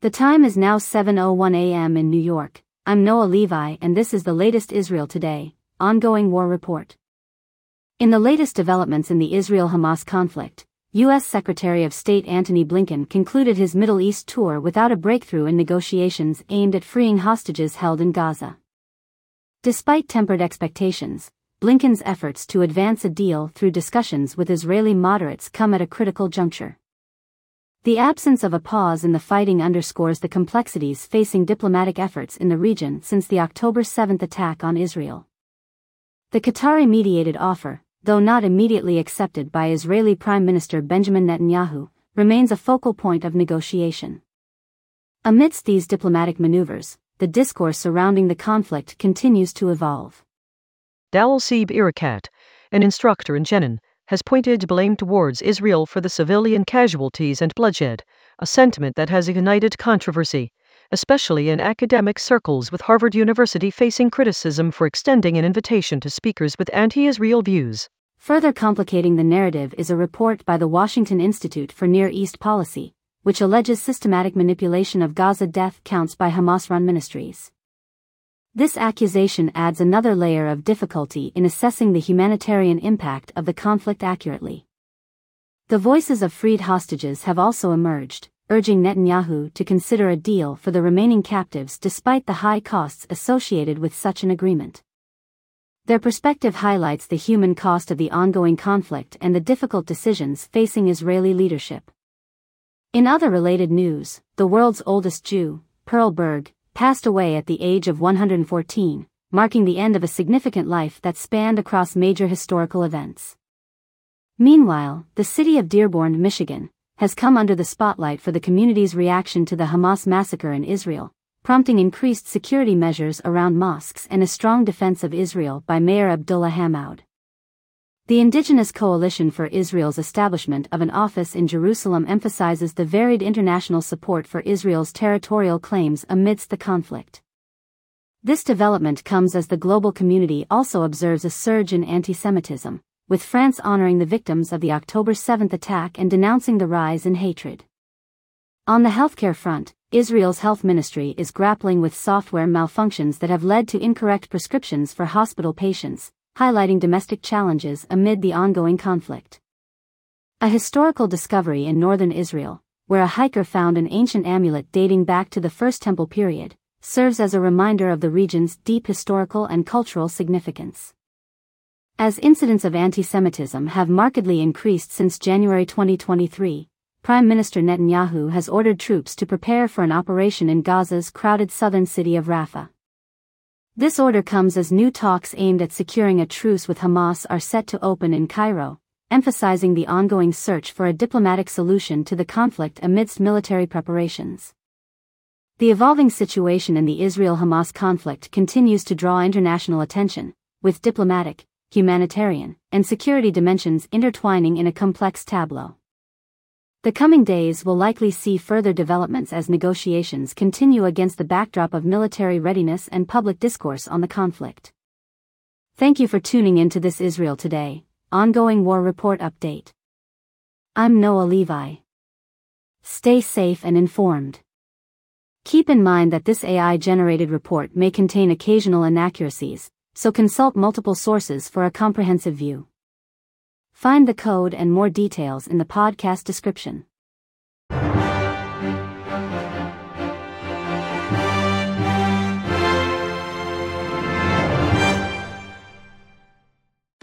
The time is now 7:01 a.m. in New York. I'm Noa Levi and this is the latest Israel Today, Ongoing War Report. In the latest developments in the Israel-Hamas conflict, U.S. Secretary of State Antony Blinken concluded his Middle East tour without a breakthrough in negotiations aimed at freeing hostages held in Gaza. Despite tempered expectations, Blinken's efforts to advance a deal through discussions with Israeli moderates come at a critical juncture. The absence of a pause in the fighting underscores the complexities facing diplomatic efforts in the region since the October 7 attack on Israel. The Qatari-mediated offer, though not immediately accepted by Israeli Prime Minister Benjamin Netanyahu, remains a focal point of negotiation. Amidst these diplomatic maneuvers, the discourse surrounding the conflict continues to evolve. Dalal Saeb Iriqat, an instructor in Jenin, has pointed blame towards Israel for the civilian casualties and bloodshed, a sentiment that has ignited controversy, especially in academic circles, with Harvard University facing criticism for extending an invitation to speakers with anti-Israel views. Further complicating the narrative is a report by the Washington Institute for Near East Policy, which alleges systematic manipulation of Gaza death counts by Hamas-run ministries. This accusation adds another layer of difficulty in assessing the humanitarian impact of the conflict accurately. The voices of freed hostages have also emerged, urging Netanyahu to consider a deal for the remaining captives despite the high costs associated with such an agreement. Their perspective highlights the human cost of the ongoing conflict and the difficult decisions facing Israeli leadership. In other related news, the world's oldest Jew, Pearl Berg, passed away at the age of 114, marking the end of a significant life that spanned across major historical events. Meanwhile, the city of Dearborn, Michigan, has come under the spotlight for the community's reaction to the Hamas massacre in Israel, prompting increased security measures around mosques and a strong defense of Israel by Mayor Abdullah Hamoud. The Indigenous Coalition for Israel's establishment of an office in Jerusalem emphasizes the varied international support for Israel's territorial claims amidst the conflict. This development comes as the global community also observes a surge in anti-Semitism, with France honoring the victims of the October 7 attack and denouncing the rise in hatred. On the healthcare front, Israel's health ministry is grappling with software malfunctions that have led to incorrect prescriptions for hospital patients, highlighting domestic challenges amid the ongoing conflict. A historical discovery in northern Israel, where a hiker found an ancient amulet dating back to the First Temple period, serves as a reminder of the region's deep historical and cultural significance. As incidents of anti-Semitism have markedly increased since January 2023, Prime Minister Netanyahu has ordered troops to prepare for an operation in Gaza's crowded southern city of Rafah. This order comes as new talks aimed at securing a truce with Hamas are set to open in Cairo, emphasizing the ongoing search for a diplomatic solution to the conflict amidst military preparations. The evolving situation in the Israel-Hamas conflict continues to draw international attention, with diplomatic, humanitarian, and security dimensions intertwining in a complex tableau. The coming days will likely see further developments as negotiations continue against the backdrop of military readiness and public discourse on the conflict. Thank you for tuning in to this Israel Today, Ongoing War Report update. I'm Noa Levi. Stay safe and informed. Keep in mind that this AI-generated report may contain occasional inaccuracies, so consult multiple sources for a comprehensive view. Find the code and more details in the podcast description.